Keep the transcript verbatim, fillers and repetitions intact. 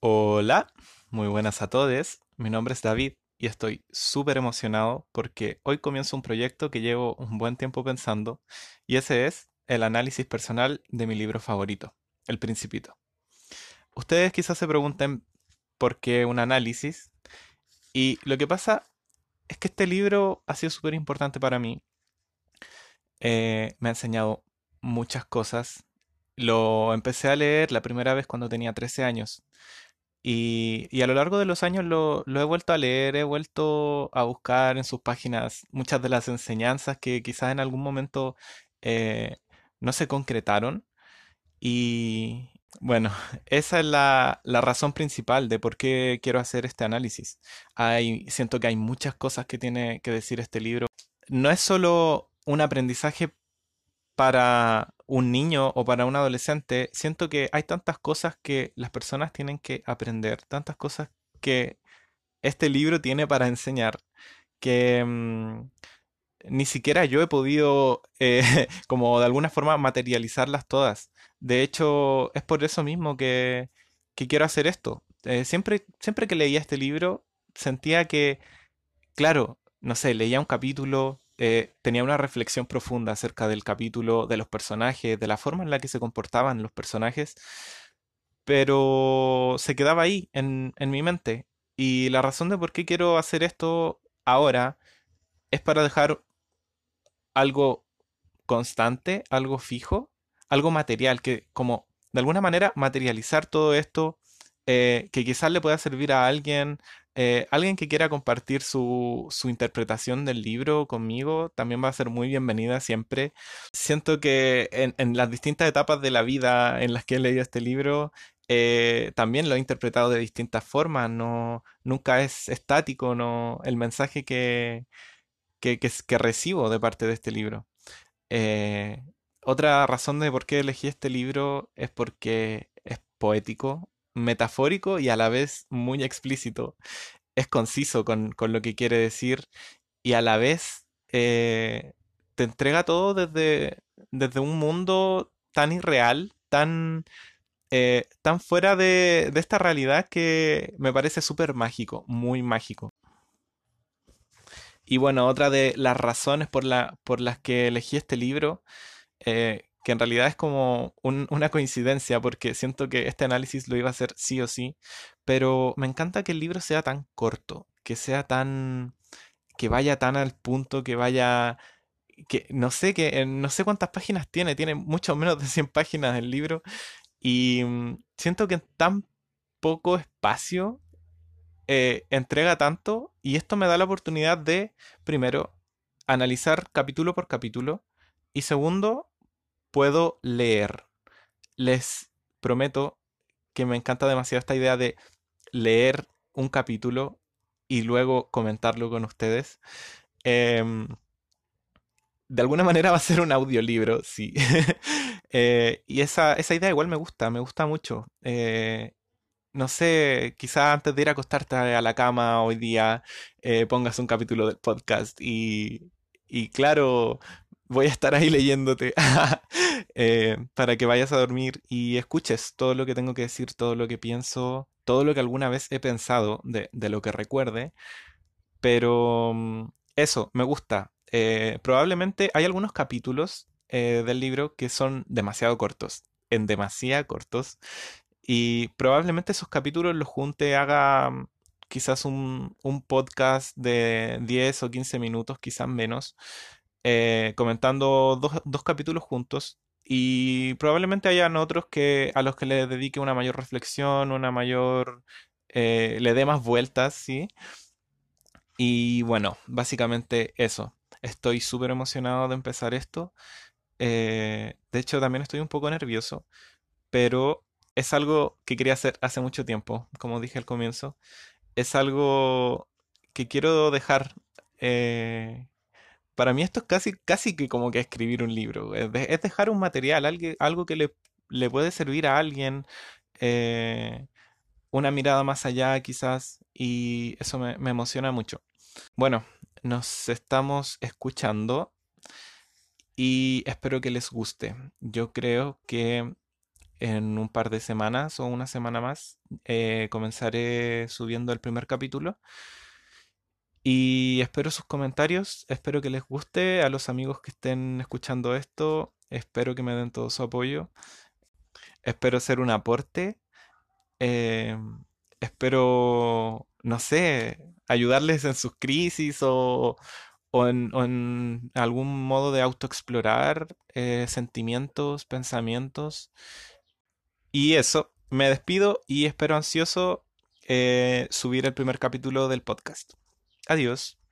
Hola, muy buenas a todos. Mi nombre es David y estoy súper emocionado porque hoy comienzo un proyecto que llevo un buen tiempo pensando y ese es el análisis personal de mi libro favorito, El Principito. Ustedes quizás se pregunten por qué un análisis y lo que pasa es que este libro ha sido súper importante para mí. Eh, me ha enseñado muchas cosas. Lo empecé a leer la primera vez cuando tenía trece años y, y a lo largo de los años lo, lo he vuelto a leer, he vuelto a buscar en sus páginas muchas de las enseñanzas que quizás en algún momento eh, no se concretaron y bueno, esa es la, la razón principal de por qué quiero hacer este análisis. Hay, siento que hay muchas cosas que tiene que decir este libro. No es solo un aprendizaje para un niño o para un adolescente, siento que hay tantas cosas que las personas tienen que aprender, tantas cosas que este libro tiene para enseñar, que mmm, ni siquiera yo he podido eh, como de alguna forma materializarlas todas. De hecho, es por eso mismo que, que quiero hacer esto. Eh, siempre, siempre que leía este libro, sentía que, claro, no sé, leía un capítulo. Eh, tenía una reflexión profunda acerca del capítulo, de los personajes, de la forma en la que se comportaban los personajes, pero se quedaba ahí en, en mi mente. Y la razón de por qué quiero hacer esto ahora es para dejar algo constante, algo fijo, algo material, que como de alguna manera materializar todo esto, eh, que quizás le pueda servir a alguien. Eh, alguien que quiera compartir su, su interpretación del libro conmigo también va a ser muy bienvenida siempre. Siento que en, en las distintas etapas de la vida en las que he leído este libro, eh, también lo he interpretado de distintas formas. No, nunca es estático, no, el mensaje que, que, que, que recibo de parte de este libro. Eh, otra razón de por qué elegí este libro es porque es poético, metafórico y a la vez muy explícito. Es conciso con, con lo que quiere decir y a la vez eh, te entrega todo desde, desde un mundo tan irreal, tan, eh, tan fuera de, de esta realidad que me parece súper mágico, muy mágico. Y bueno, otra de las razones por, la, por las que elegí este libro, eh, que en realidad es como un, una coincidencia porque siento que este análisis lo iba a hacer sí o sí, pero me encanta que el libro sea tan corto, que sea tan, que vaya tan al punto, que vaya, que no sé, que no sé cuántas páginas tiene, tiene mucho menos de cien páginas el libro y siento que en tan poco espacio eh, entrega tanto y esto me da la oportunidad de, primero, analizar capítulo por capítulo y segundo, puedo leer. Les prometo que me encanta demasiado esta idea de leer un capítulo y luego comentarlo con ustedes. Eh, de alguna manera va a ser un audiolibro, sí. eh, y esa, esa idea igual me gusta, me gusta mucho. Eh, no sé, quizás antes de ir a acostarte a la cama hoy día eh, pongas un capítulo del podcast y, y claro, voy a estar ahí leyéndote eh, para que vayas a dormir y escuches todo lo que tengo que decir, todo lo que pienso, todo lo que alguna vez he pensado de, de lo que recuerde. Pero eso, me gusta. Eh, probablemente hay algunos capítulos eh, del libro que son demasiado cortos, en demasiado cortos. Y probablemente esos capítulos los junte, haga quizás un, un podcast de diez o quince minutos, quizás menos. Eh, comentando dos, dos capítulos juntos y probablemente hayan otros que a los que le dedique una mayor reflexión, una mayor eh, le dé más vueltas, ¿sí? Y bueno, básicamente eso. Estoy súper emocionado de empezar esto. Eh, de hecho, también estoy un poco nervioso, pero es algo que quería hacer hace mucho tiempo, como dije al comienzo. Es algo que quiero dejar. Eh, Para mí esto es casi, casi que como que escribir un libro, es, de, es dejar un material, algo, algo que le, le puede servir a alguien, eh, una mirada más allá quizás, y eso me, me emociona mucho. Bueno, nos estamos escuchando y espero que les guste. Yo creo que En un par de semanas o una semana más eh, comenzaré subiendo el primer capítulo. Y espero sus comentarios, espero que les guste, a los amigos que estén escuchando esto, espero que me den todo su apoyo, espero ser un aporte, eh, espero, no sé, ayudarles en sus crisis o, o, en, o en algún modo de autoexplorar eh, sentimientos, pensamientos. Y eso, me despido y espero ansioso eh, subir el primer capítulo del podcast. Adiós.